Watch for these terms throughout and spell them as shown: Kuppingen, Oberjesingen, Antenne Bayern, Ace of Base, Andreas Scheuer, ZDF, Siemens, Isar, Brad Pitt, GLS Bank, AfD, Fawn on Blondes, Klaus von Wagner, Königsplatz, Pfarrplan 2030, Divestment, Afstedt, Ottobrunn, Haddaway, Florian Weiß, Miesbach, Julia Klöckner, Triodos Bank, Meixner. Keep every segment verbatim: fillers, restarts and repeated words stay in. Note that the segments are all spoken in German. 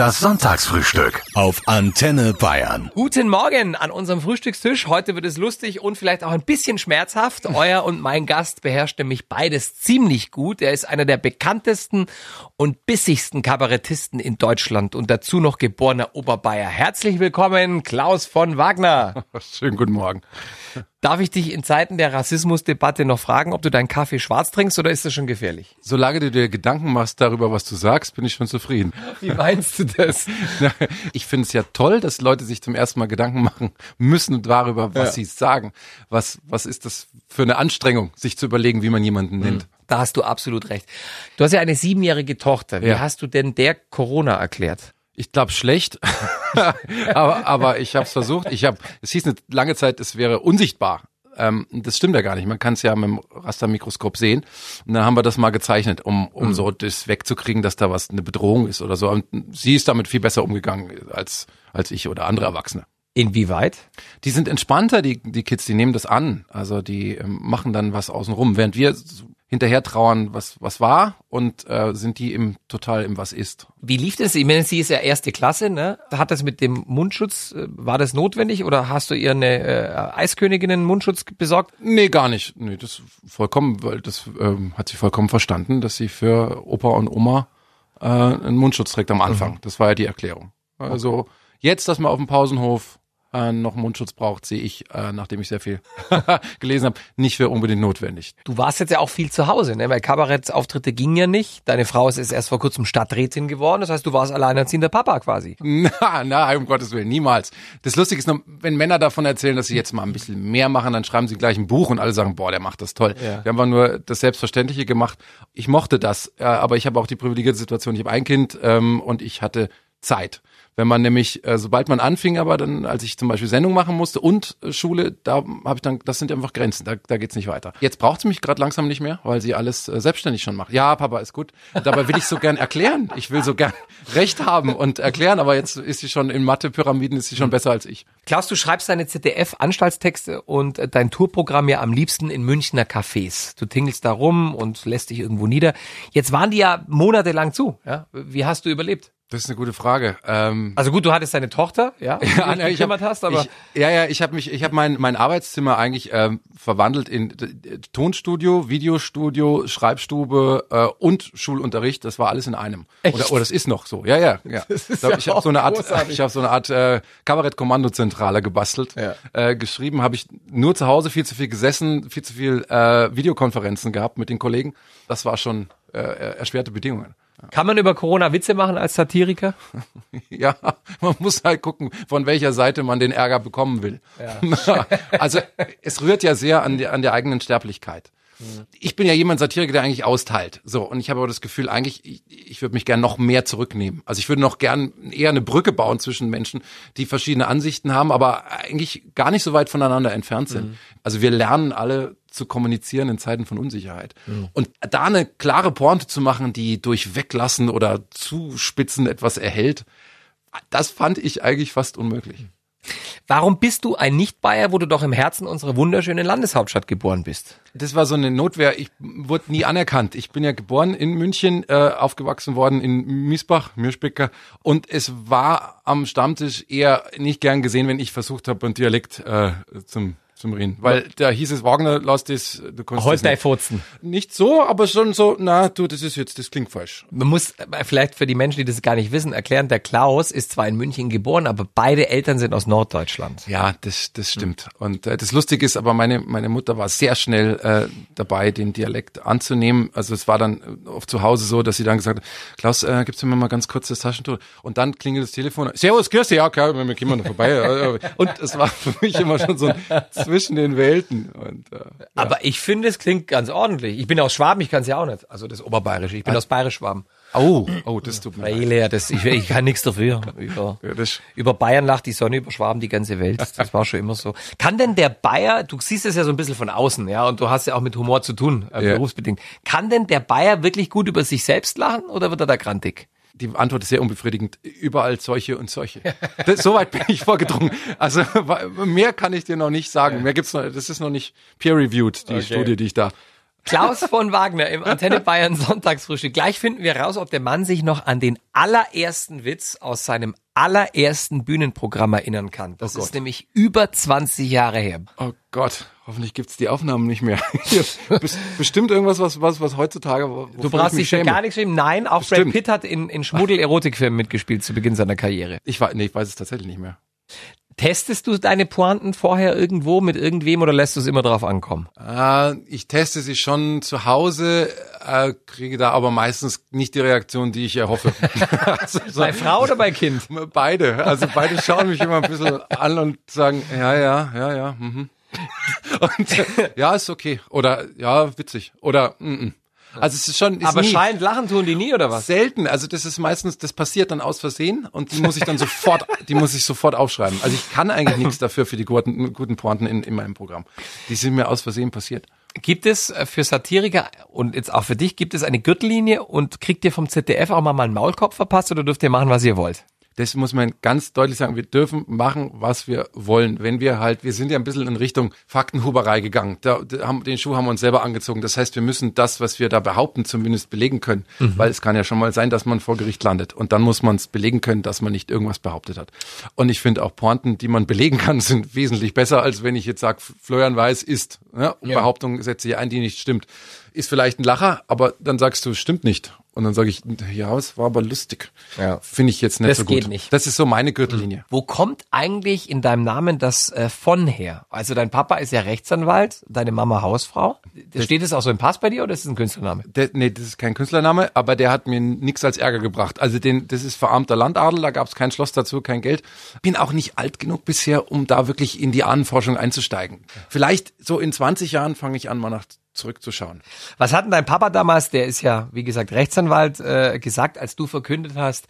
Das Sonntagsfrühstück auf Antenne Bayern. Guten Morgen an unserem Frühstückstisch. Heute wird es lustig und vielleicht auch ein bisschen schmerzhaft. Euer und mein Gast beherrscht nämlich beides ziemlich gut. Er ist einer der bekanntesten und bissigsten Kabarettisten in Deutschland und dazu noch geborener Oberbayer. Herzlich willkommen, Klaus von Wagner. Schönen guten Morgen. Darf ich dich in Zeiten der Rassismusdebatte noch fragen, ob du deinen Kaffee schwarz trinkst oder ist das schon gefährlich? Solange du dir Gedanken machst darüber, was du sagst, bin ich schon zufrieden. Wie meinst du das? Ich finde es ja toll, dass Leute sich zum ersten Mal Gedanken machen müssen darüber, was ja. sie sagen. Was, was ist das für eine Anstrengung, sich zu überlegen, wie man jemanden mhm. nennt? Da hast du absolut recht. Du hast ja eine siebenjährige Tochter. Wie ja. hast du denn der Corona erklärt? Ich glaube, schlecht, aber, aber ich habe es versucht. Ich habe, es hieß eine lange Zeit, es wäre unsichtbar. Ähm, das stimmt ja gar nicht. Man kann es ja mit dem Rastermikroskop sehen. Und dann haben wir das mal gezeichnet, um, um mhm. so das wegzukriegen, dass da was eine Bedrohung ist oder so. Und sie ist damit viel besser umgegangen als als ich oder andere Erwachsene. Inwieweit? Die sind entspannter, die die Kids, die nehmen das an. Also die ähm, machen dann was außenrum, während wir hinterher trauern, was was war und äh, sind die im total im was ist. Wie lief das? Ich meine, sie ist ja erste Klasse, ne? Hat das mit dem Mundschutz, äh, war das notwendig oder hast du ihr eine äh, Eisköniginnen Mundschutz besorgt? Nee, gar nicht. Nee, das vollkommen, weil das äh, hat sie vollkommen verstanden, dass sie für Opa und Oma äh, einen Mundschutz trägt am Anfang. Mhm. Das war ja die Erklärung. Also okay. Jetzt, dass man auf dem Pausenhof Äh, noch Mundschutz braucht, sehe ich, äh, nachdem ich sehr viel gelesen habe, nicht für unbedingt notwendig. Du warst jetzt ja auch viel zu Hause, ne? Weil Kabarettsauftritte gingen ja nicht. Deine Frau ist erst vor kurzem Stadträtin geworden. Das heißt, du warst alleinerziehender Papa quasi. Na, na, um Gottes Willen, niemals. Das Lustige ist nur, wenn Männer davon erzählen, dass sie jetzt mal ein bisschen mehr machen, dann schreiben sie gleich ein Buch und alle sagen, boah, der macht das toll. Ja. Wir haben aber nur das Selbstverständliche gemacht. Ich mochte das, äh, aber ich habe auch die privilegierte Situation. Ich habe ein Kind ähm, und ich hatte Zeit. Wenn man nämlich, äh, sobald man anfing, aber dann, als ich zum Beispiel Sendung machen musste und äh, Schule, da habe ich dann, das sind einfach Grenzen, da, da geht's nicht weiter. Jetzt braucht sie mich gerade langsam nicht mehr, weil sie alles äh, selbstständig schon macht. Ja, Papa, ist gut. Dabei will ich so gern erklären. Ich will so gern Recht haben und erklären, aber jetzt ist sie schon in Mathe-Pyramiden, ist sie schon besser als ich. Klaus, du schreibst deine Z D F-Anstaltstexte und dein Tourprogramm ja am liebsten in Münchner Cafés. Du tingelst da rum und lässt dich irgendwo nieder. Jetzt waren die ja monatelang zu. Ja? Wie hast du überlebt? Das ist eine gute Frage. Ähm, also gut, du hattest deine Tochter, ja, die ja, du gekümmert hast, aber ich, ja, ja, ich habe mich, ich habe mein mein Arbeitszimmer eigentlich ähm, verwandelt in äh, Tonstudio, Videostudio, Schreibstube äh, und Schulunterricht. Das war alles in einem. Echt? Oder, oder das ist noch so. Ja, ja, ja. Das ist ich ja ich habe so eine Art, großartig. ich habe so eine Art äh, Kabarett-Kommandozentrale gebastelt. Ja. Äh, geschrieben habe ich nur zu Hause, viel zu viel gesessen, viel zu viel äh, Videokonferenzen gehabt mit den Kollegen. Das war schon äh, erschwerte Bedingungen. Kann man über Corona Witze machen als Satiriker? Ja, man muss halt gucken, von welcher Seite man den Ärger bekommen will. Ja. Also es rührt ja sehr an der, an der eigenen Sterblichkeit. Ich bin ja jemand Satiriker, der eigentlich austeilt. So, und ich habe aber das Gefühl, eigentlich, ich, ich würde mich gern noch mehr zurücknehmen. Also ich würde noch gern eher eine Brücke bauen zwischen Menschen, die verschiedene Ansichten haben, aber eigentlich gar nicht so weit voneinander entfernt sind. Mhm. Also wir lernen alle zu kommunizieren in Zeiten von Unsicherheit. Mhm. Und da eine klare Pointe zu machen, die durch Weglassen oder Zuspitzen etwas erhält, das fand ich eigentlich fast unmöglich. Warum bist du ein Nicht-Bayer, wo du doch im Herzen unserer wunderschönen Landeshauptstadt geboren bist? Das war so eine Notwehr. Ich wurde nie anerkannt. Ich bin ja geboren in München, äh, aufgewachsen worden in Miesbach, Mürspicker. Und es war am Stammtisch eher nicht gern gesehen, wenn ich versucht habe, einen Dialekt äh, zum zum Reden. Weil da hieß es, Wagner, lass das, du kannst heute nicht. Furzen. Nicht so, aber schon so, na du, das ist jetzt, das klingt falsch. Man muss vielleicht für die Menschen, die das gar nicht wissen, erklären, der Klaus ist zwar in München geboren, aber beide Eltern sind aus Norddeutschland. Ja, das das stimmt. Mhm. Und äh, das Lustige ist, aber meine meine Mutter war sehr schnell äh, dabei, den Dialekt anzunehmen. Also es war dann oft zu Hause so, dass sie dann gesagt hat, Klaus, äh, gibst du mir mal ganz kurz das Taschentuch? Und dann klingelt das Telefon. Servus, grüß dich, ja klar, wir gehen mal noch vorbei. Und es war für mich immer schon so ein zwischen den Welten. Und, äh, aber ja. ich finde, es klingt ganz ordentlich. Ich bin aus Schwaben, ich kann es ja auch nicht. Also das Oberbayerische. Ich bin also, aus Bayerisch-Schwaben. Oh, oh, das tut mir leid. Das, ich, ich kann nichts dafür. Über, ja, das, über Bayern lacht die Sonne, über Schwaben die ganze Welt. Das war schon immer so. Kann denn der Bayer, du siehst es ja so ein bisschen von außen, ja, und du hast ja auch mit Humor zu tun, äh, yeah. berufsbedingt. Kann denn der Bayer wirklich gut über sich selbst lachen oder wird er da grantig? Die Antwort ist sehr unbefriedigend. Überall solche und solche. Das, so weit bin ich vorgedrungen. Also mehr kann ich dir noch nicht sagen. Mehr gibt's noch. Das ist noch nicht peer-reviewed, die okay. Studie, die ich da Klaus von Wagner im Antenne Bayern Sonntagsfrühstück. Gleich finden wir raus, ob der Mann sich noch an den allerersten Witz aus seinem allerersten Bühnenprogramm erinnern kann. Das oh ist nämlich über zwanzig Jahre her. Oh Gott, hoffentlich gibt's die Aufnahmen nicht mehr. Bestimmt irgendwas, was was was heutzutage. Du brauchst dich ja gar nicht schämen. Nein, auch Bestimmt. Brad Pitt hat in in Schmuddel-Erotikfilmen mitgespielt zu Beginn seiner Karriere. Ich weiß, nee, ich weiß es tatsächlich nicht mehr. Testest du deine Pointen vorher irgendwo mit irgendwem oder lässt du es immer drauf ankommen? Äh, ich teste sie schon zu Hause, äh, kriege da aber meistens nicht die Reaktion, die ich erhoffe. Also, so, bei Frau oder bei Kind? Beide. Also beide schauen mich immer ein bisschen an und sagen, ja, ja, ja, ja. Mhm. Und, äh, ja, ist okay. Oder ja, witzig. Oder mhm. Also es ist schon, ist aber nie, schreiend lachen tun die nie oder was? Selten, also das ist meistens, das passiert dann aus Versehen und die muss ich dann sofort, die muss ich sofort aufschreiben. Also ich kann eigentlich nichts dafür für die guten, guten Pointen in, in meinem Programm. Die sind mir aus Versehen passiert. Gibt es für Satiriker und jetzt auch für dich, gibt es eine Gürtellinie und kriegt ihr vom Z D F auch mal mal einen Maulkorb verpasst oder dürft ihr machen, was ihr wollt? Das muss man ganz deutlich sagen, wir dürfen machen, was wir wollen. Wenn wir halt, wir sind ja ein bisschen in Richtung Faktenhuberei gegangen. Da, da haben, den Schuh haben wir uns selber angezogen. Das heißt, wir müssen das, was wir da behaupten, zumindest belegen können. Mhm. Weil es kann ja schon mal sein, dass man vor Gericht landet. Und dann muss man es belegen können, dass man nicht irgendwas behauptet hat. Und ich finde auch Pointen, die man belegen kann, sind wesentlich besser, als wenn ich jetzt sage, Florian Weiß ist. Ja? Ja. Behauptung setze ich ein, die nicht stimmt. Ist vielleicht ein Lacher, aber dann sagst du, stimmt nicht. Und dann sage ich, ja, es war aber lustig. Ja. Finde ich jetzt nicht das so gut. Das geht nicht. Das ist so meine Gürtellinie. Wo kommt eigentlich in deinem Namen das äh, von her? Also dein Papa ist ja Rechtsanwalt, deine Mama Hausfrau. Das steht das auch so im Pass bei dir oder ist das ein Künstlername? Der, nee, das ist kein Künstlername, aber der hat mir nichts als Ärger gebracht. Also den, das ist verarmter Landadel, da gab es kein Schloss dazu, kein Geld. Bin auch nicht alt genug bisher, um da wirklich in die Ahnenforschung einzusteigen. Vielleicht so in zwanzig Jahren fange ich an, mal nach zurückzuschauen. Was hat denn dein Papa damals, der ist ja, wie gesagt, Rechtsanwalt, äh, gesagt, als du verkündet hast,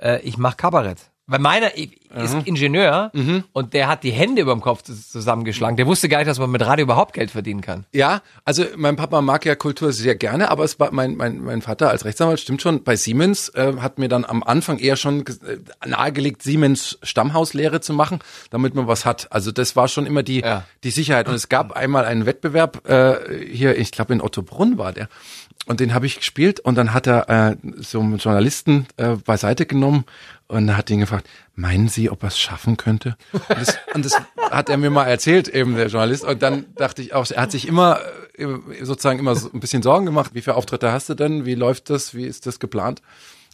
äh, ich mache Kabarett? Weil meiner ich, mhm. ist Ingenieur mhm. und der hat die Hände über dem Kopf zusammengeschlagen. Der wusste gar nicht, dass man mit Radio überhaupt Geld verdienen kann. Ja, also mein Papa mag ja Kultur sehr gerne, aber es war mein mein mein Vater als Rechtsanwalt, stimmt schon, bei Siemens äh, hat mir dann am Anfang eher schon nahegelegt, Siemens Stammhauslehre zu machen, damit man was hat. Also das war schon immer die ja. die Sicherheit. Und es gab einmal einen Wettbewerb äh, hier, ich glaube in Ottobrunn war der. Und den habe ich gespielt und dann hat er äh, so einen Journalisten äh, beiseite genommen und hat ihn gefragt, meinen Sie, ob er es schaffen könnte? Und das, und das hat er mir mal erzählt, eben der Journalist. Und dann dachte ich auch, er hat sich immer sozusagen immer so ein bisschen Sorgen gemacht, wie viele Auftritte hast du denn, wie läuft das, wie ist das geplant?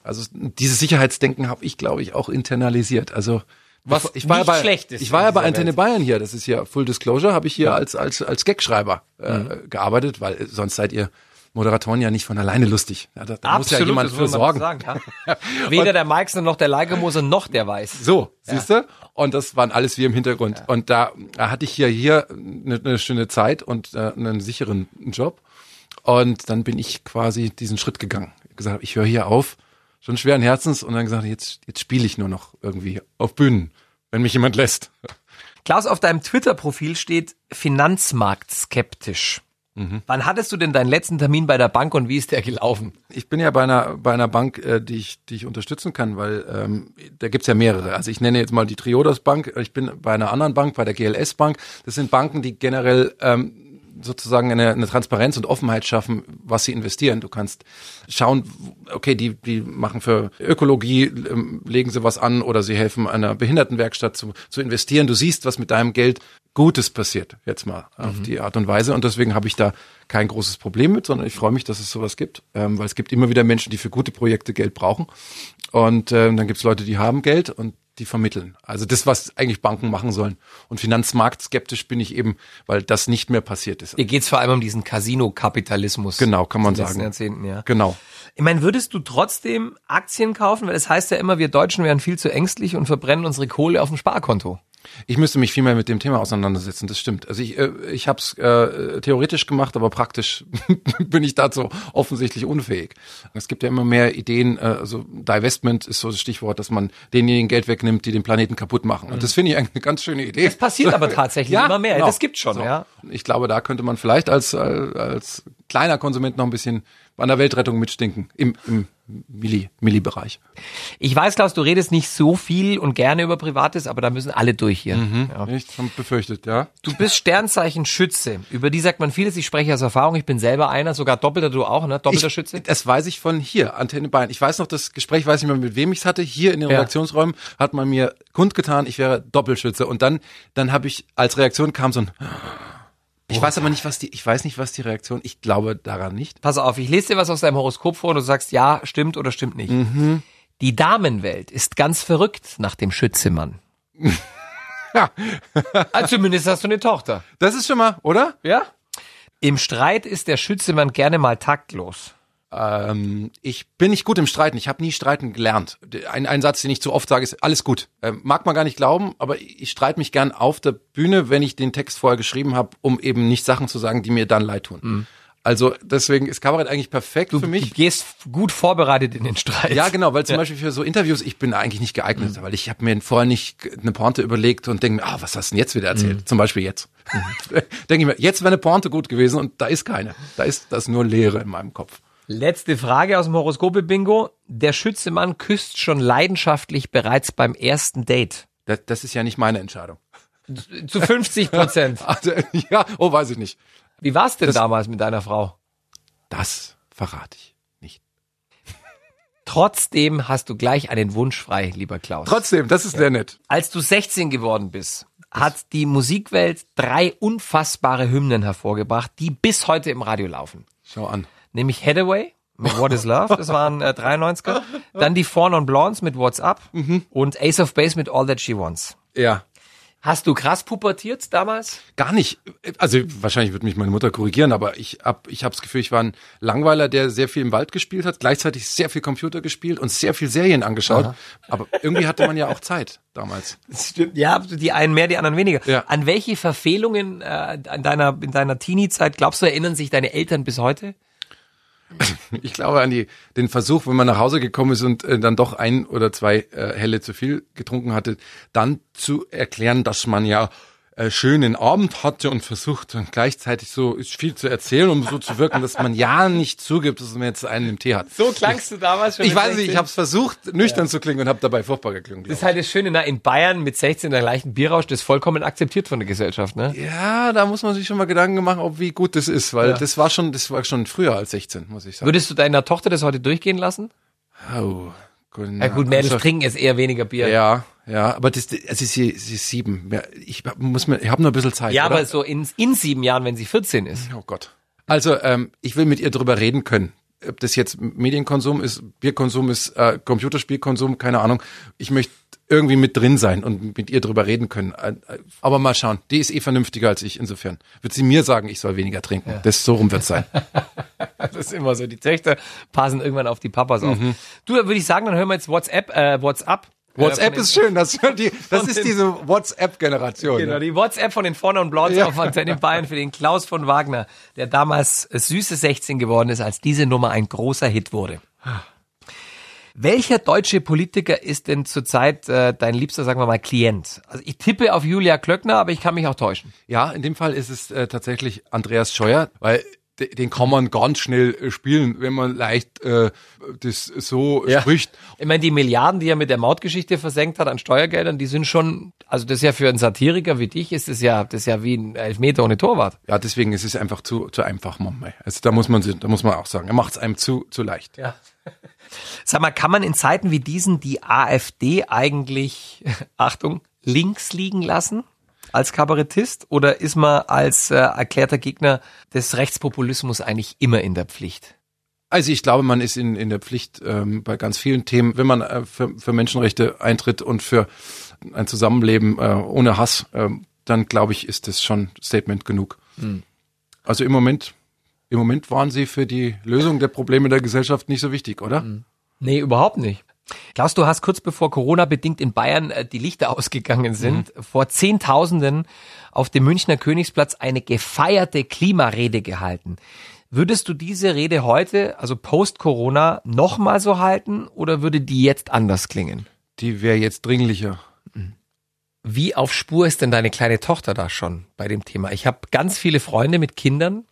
Also dieses Sicherheitsdenken habe ich, glaube ich, auch internalisiert. Also was ich war nicht ja bei, schlecht ist. Ich war ja bei Antenne Welt. Bayern hier, das ist ja Full Disclosure, habe ich hier ja. als als als Gagschreiber äh, mhm. gearbeitet, weil sonst seid ihr Moderatoren ja nicht von alleine lustig. Ja, da da Absolut, muss ja jemand für sorgen. Sagen, ja. Weder der Meixner noch der Leigemose noch der Weiß. So, ja. Siehst du? Und das waren alles wir im Hintergrund. Ja. Und da hatte ich ja hier eine, eine schöne Zeit und äh, einen sicheren Job. Und dann bin ich quasi diesen Schritt gegangen. Ich gesagt, ich höre hier auf, schon schweren Herzens. Und dann gesagt, jetzt, jetzt spiele ich nur noch irgendwie auf Bühnen, wenn mich jemand lässt. Klaus, auf deinem Twitter-Profil steht Finanzmarkt-skeptisch. Mhm. Wann hattest du denn deinen letzten Termin bei der Bank und wie ist der gelaufen? Ich bin ja bei einer bei einer Bank, äh, die ich die ich unterstützen kann, weil ähm, da gibt's ja mehrere. Also ich nenne jetzt mal die Triodos Bank. Ich bin bei einer anderen Bank, bei der G L S Bank. Das sind Banken, die generell ähm, sozusagen eine, eine Transparenz und Offenheit schaffen, was sie investieren. Du kannst schauen, okay, die die machen für Ökologie, legen sie was an oder sie helfen einer Behindertenwerkstatt zu, zu investieren. Du siehst, was mit deinem Geld Gutes passiert, jetzt mal auf mhm. die Art und Weise. Und deswegen habe ich da kein großes Problem mit, sondern ich freue mich, dass es sowas gibt, ähm, weil es gibt immer wieder Menschen, die für gute Projekte Geld brauchen. Und ähm, dann gibt es Leute, die haben Geld und die vermitteln. Also das, was eigentlich Banken machen sollen. Und finanzmarktskeptisch bin ich eben, weil das nicht mehr passiert ist. Hier geht es vor allem um diesen Casino-Kapitalismus. Genau, kann man sagen. In den letzten Jahrzehnten, ja. Genau. Ich meine, würdest du trotzdem Aktien kaufen? Weil es heißt ja immer, wir Deutschen wären viel zu ängstlich und verbrennen unsere Kohle auf dem Sparkonto. Ich müsste mich viel mehr mit dem Thema auseinandersetzen, das stimmt. Also ich, äh, ich habe es äh, theoretisch gemacht, aber praktisch bin ich dazu offensichtlich unfähig. Es gibt ja immer mehr Ideen, äh, also Divestment ist so das Stichwort, dass man denjenigen Geld wegnimmt, die den Planeten kaputt machen. Und das finde ich eigentlich eine ganz schöne Idee. Das passiert aber tatsächlich ja, immer mehr, genau. Das gibt's schon. So. Ja. Ich glaube, da könnte man vielleicht als, als kleiner Konsument noch ein bisschen an der Weltrettung mitstinken im, im Milli, Milli-Bereich. Ich weiß, Klaus, du redest nicht so viel und gerne über Privates, aber da müssen alle durch hier. Mhm, ja. Ich hab befürchtet, ja. Du bist Sternzeichen Schütze. Über die sagt man vieles. Ich spreche aus Erfahrung. Ich bin selber einer, sogar doppelter, du auch, ne? Doppelter ich, Schütze. Das weiß ich von hier, Antenne Bayern. Ich weiß noch, das Gespräch, weiß nicht mehr, mit wem ich es hatte. Hier in den Redaktionsräumen hat man mir kundgetan, ich wäre Doppelschütze. Und dann, dann habe ich, als Reaktion kam so ein... Ich weiß aber nicht, was die, ich weiß nicht, was die Reaktion, ich glaube daran nicht. Pass auf, ich lese dir was aus deinem Horoskop vor und du sagst, ja, stimmt oder stimmt nicht. Mhm. Die Damenwelt ist ganz verrückt nach dem Schützemann. Ja. Also zumindest hast du eine Tochter. Das ist schon mal, oder? Ja. Im Streit ist der Schützemann gerne mal taktlos. Ähm, ich bin nicht gut im Streiten. Ich habe nie streiten gelernt. Ein, ein Satz, den ich zu oft sage, ist alles gut. Ähm, mag man gar nicht glauben, aber ich streite mich gern auf der Bühne, wenn ich den Text vorher geschrieben habe, um eben nicht Sachen zu sagen, die mir dann leid tun. Mhm. Also deswegen ist Kabarett eigentlich perfekt du, für mich. Du gehst gut vorbereitet in den Streit. Ja, genau, weil zum ja. Beispiel für so Interviews, ich bin eigentlich nicht geeignet, mhm. weil ich habe mir vorher nicht eine Pointe überlegt und denke mir, ah, was hast du denn jetzt wieder erzählt? Mhm. Zum Beispiel jetzt. Mhm. Denke ich mir, jetzt wäre eine Pointe gut gewesen und da ist keine. Da ist das nur Leere in meinem Kopf. Letzte Frage aus dem Horoskope-Bingo. Der Schützemann küsst schon leidenschaftlich bereits beim ersten Date. Das, das ist ja nicht meine Entscheidung. Zu fünfzig Prozent. Ja, oh, weiß ich nicht. Wie war es denn das, damals mit deiner Frau? Das verrate ich nicht. Trotzdem hast du gleich einen Wunsch frei, lieber Klaus. Trotzdem, das ist ja. sehr nett. Als du sechzehn geworden bist, hat die Musikwelt drei unfassbare Hymnen hervorgebracht, die bis heute im Radio laufen. Schau an. Nämlich Haddaway mit What is Love, das waren äh, dreiundneunziger. Dann die Fawn on Blondes mit What's Up mhm. und Ace of Base mit All That She Wants. Ja. Hast du krass pubertiert damals? Gar nicht. Also wahrscheinlich wird mich meine Mutter korrigieren, aber ich hab ich hab's Gefühl, ich war ein Langweiler, der sehr viel im Wald gespielt hat, gleichzeitig sehr viel Computer gespielt und sehr viel Serien angeschaut. Aha. Aber irgendwie hatte man ja auch Zeit damals. Das stimmt. Ja, die einen mehr, die anderen weniger. Ja. An welche Verfehlungen äh, an deiner in deiner Teenie-Zeit glaubst du erinnern sich deine Eltern bis heute? Ich glaube an die, den Versuch, wenn man nach Hause gekommen ist und äh, dann doch ein oder zwei äh, Helle zu viel getrunken hatte, dann zu erklären, dass man ja äh, schönen Abend hatte und versucht dann gleichzeitig so viel zu erzählen, um so zu wirken, dass man ja nicht zugibt, dass man jetzt einen im Tee hat. So klangst du damals schon. Ich weiß nicht, ich habe es versucht, nüchtern ja. zu klingen und habe dabei furchtbar geklungen. Das ist halt das Schöne, na, in Bayern mit sechzehn der leichten Bierrausch, das ist vollkommen akzeptiert von der Gesellschaft, ne? Ja, da muss man sich schon mal Gedanken machen, ob wie gut das ist, weil ja. das war schon, das war schon früher als sechzehn, muss ich sagen. Würdest du deiner Tochter das heute durchgehen lassen? Oh. Ja gut, Mädels trinken jetzt eher weniger Bier. Ja, ja, aber das, also sie, sie ist sieben. Ich muss mir, ich habe noch ein bisschen Zeit. Ja, oder? Aber so in, in sieben Jahren, wenn sie vierzehn ist. Oh Gott. Also ähm, ich will mit ihr drüber reden können, ob das jetzt Medienkonsum ist, Bierkonsum ist, äh, Computerspielkonsum, keine Ahnung. Ich möchte irgendwie mit drin sein und mit ihr drüber reden können. Aber mal schauen, die ist eh vernünftiger als ich, insofern. Wird sie mir sagen, ich soll weniger trinken. Ja. Das so rum wird's sein. Das ist immer so, die Töchter passen irgendwann auf die Papas auf. Mhm. Du, würde ich sagen, dann hören wir jetzt WhatsApp, äh, WhatsApp. WhatsApp ist schön, das, die, das ist diese WhatsApp-Generation. Genau, die WhatsApp von den Fawn on Blondes ja. auf Antenne Bayern für den Klaus von Wagner, der damals süße sechzehn geworden ist, als diese Nummer ein großer Hit wurde. Welcher deutsche Politiker ist denn zurzeit äh, dein liebster, sagen wir mal, Klient? Also ich tippe auf Julia Klöckner, aber ich kann mich auch täuschen. Ja, in dem Fall ist es äh, tatsächlich Andreas Scheuer, weil den kann man ganz schnell spielen, wenn man leicht äh, das so ja. spricht. Ich meine, die Milliarden, die er mit der Mautgeschichte versenkt hat an Steuergeldern, die sind schon, also das ist ja für einen Satiriker wie dich, ist das ja, das ist ja wie ein Elfmeter ohne Torwart. Ja, deswegen ist es einfach zu, zu einfach manchmal. Also da muss man, da muss man auch sagen, er macht es einem zu, zu leicht. Ja. Sag mal, kann man in Zeiten wie diesen die AfD eigentlich, Achtung, links liegen lassen? Als Kabarettist oder ist man als äh, erklärter Gegner des Rechtspopulismus eigentlich immer in der Pflicht? Also ich glaube, man ist in, in der Pflicht ähm, bei ganz vielen Themen, wenn man äh, für, für Menschenrechte eintritt und für ein Zusammenleben äh, ohne Hass, äh, dann glaube ich, ist das schon Statement genug. Mhm. Also im Moment, im Moment waren sie für die Lösung der Probleme der Gesellschaft nicht so wichtig, oder? Mhm. Nee, überhaupt nicht. Klaus, du hast kurz bevor Corona bedingt in Bayern die Lichter ausgegangen sind, mhm. vor Zehntausenden auf dem Münchner Königsplatz eine gefeierte Klimarede gehalten. Würdest du diese Rede heute, also post-Corona, nochmal so halten oder würde die jetzt anders klingen? Die wäre jetzt dringlicher. Mhm. Wie auf Spur ist denn deine kleine Tochter da schon bei dem Thema? Ich habe ganz viele Freunde mit Kindern,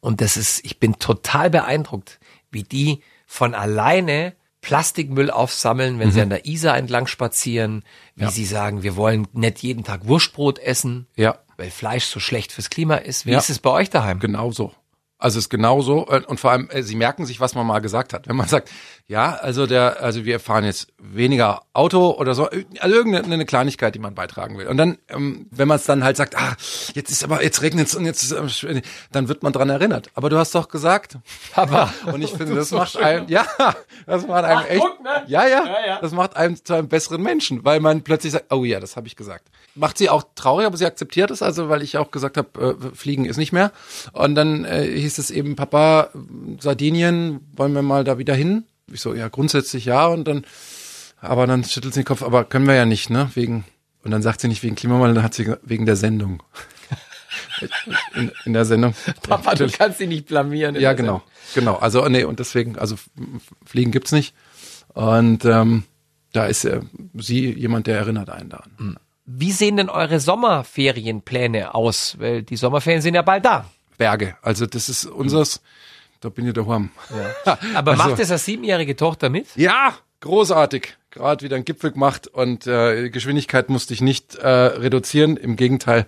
Und das ist, ich bin total beeindruckt, wie die von alleine Plastikmüll aufsammeln, wenn mhm. sie an der Isar entlang spazieren, wie ja. sie sagen, wir wollen nicht jeden Tag Wurstbrot essen, ja. weil Fleisch so schlecht fürs Klima ist. Wie ja. ist es bei euch daheim? Genauso. Also es ist genauso, und vor allem, sie merken sich, was man mal gesagt hat. Wenn man sagt, ja, also der, also wir fahren jetzt weniger Auto oder so, also irgendeine Kleinigkeit, die man beitragen will. Und dann, wenn man es dann halt sagt, ah, jetzt ist aber, jetzt regnet es und jetzt ist es, dann wird man dran erinnert. Aber du hast doch gesagt, Papa. Und ich finde, das, das so macht schön, einem, ja, das macht einem Ach, echt, guck, ne? ja, ja, ja, ja, das macht einem zu einem besseren Menschen, weil man plötzlich sagt, oh ja, das habe ich gesagt. Macht sie auch traurig, aber sie akzeptiert es, also weil ich auch gesagt habe, äh, Fliegen ist nicht mehr. Und dann äh, hieß es eben, Papa, Sardinien, wollen wir mal da wieder hin? Ich so, ja, grundsätzlich ja. Und dann, aber dann schüttelt sie den Kopf, aber können wir ja nicht, ne? Wegen, und dann sagt sie nicht wegen Klimawandel, dann hat sie gesagt, wegen der Sendung. In, in der Sendung. Papa, du kannst sie nicht blamieren. Ja, genau, Sendung. genau. Also, nee, und deswegen, also Fliegen gibt's nicht. Und ähm, da ist äh, sie jemand, der erinnert einen daran. Mhm. Wie sehen denn eure Sommerferienpläne aus? Weil die Sommerferien sind ja bald da. Berge, also das ist unseres, da bin ich daheim. Ja. Aber also, macht das eine siebenjährige Tochter mit? Ja, großartig. Gerade wieder einen Gipfel gemacht und äh, Geschwindigkeit musste ich nicht äh, reduzieren. Im Gegenteil,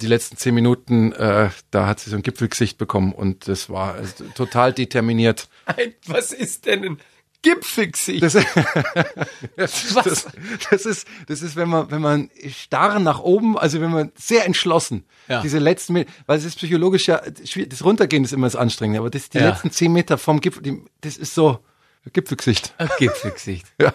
die letzten zehn Minuten, äh, da hat sie so ein Gipfelgesicht bekommen und das war also total determiniert. Ein, was ist denn ein Gipfelgesicht? Das, das, das ist, das ist, wenn man, wenn man starr nach oben, also wenn man sehr entschlossen, ja. diese letzten Meter, weil es ist psychologisch ja, das Runtergehen ist immer das Anstrengende, aber das, die ja. letzten zehn Meter vom Gipfel, die, das ist so Gipfelgesicht. Ein Gipfelgesicht. Ja.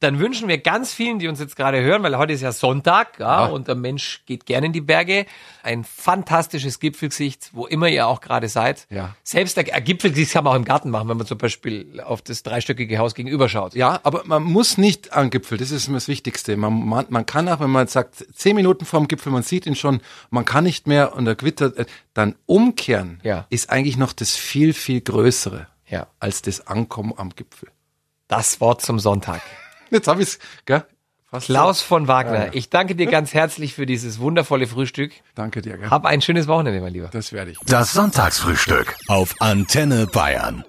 Dann wünschen wir ganz vielen, die uns jetzt gerade hören, weil heute ist ja Sonntag, ja, ja. und der Mensch geht gerne in die Berge, ein fantastisches Gipfelgesicht, wo immer ihr auch gerade seid. Ja. Selbst ein Gipfelgesicht kann man auch im Garten machen, wenn man zum Beispiel auf das dreistöckige Haus gegenüber schaut. Ja, aber man muss nicht an Gipfel, das ist das Wichtigste. Man, man, man kann auch, wenn man sagt, zehn Minuten vorm Gipfel, man sieht ihn schon, man kann nicht mehr und der Gewitter, dann umkehren ja. ist eigentlich noch das viel, viel Größere ja. als das Ankommen am Gipfel. Das Wort zum Sonntag. Jetzt habe ich es, gell? Fast Klaus von Wagner, ja, ja. ich danke dir ganz herzlich für dieses wundervolle Frühstück. Danke dir, gell? Hab ein schönes Wochenende, mein Lieber. Das werde ich. Das Sonntagsfrühstück auf Antenne Bayern.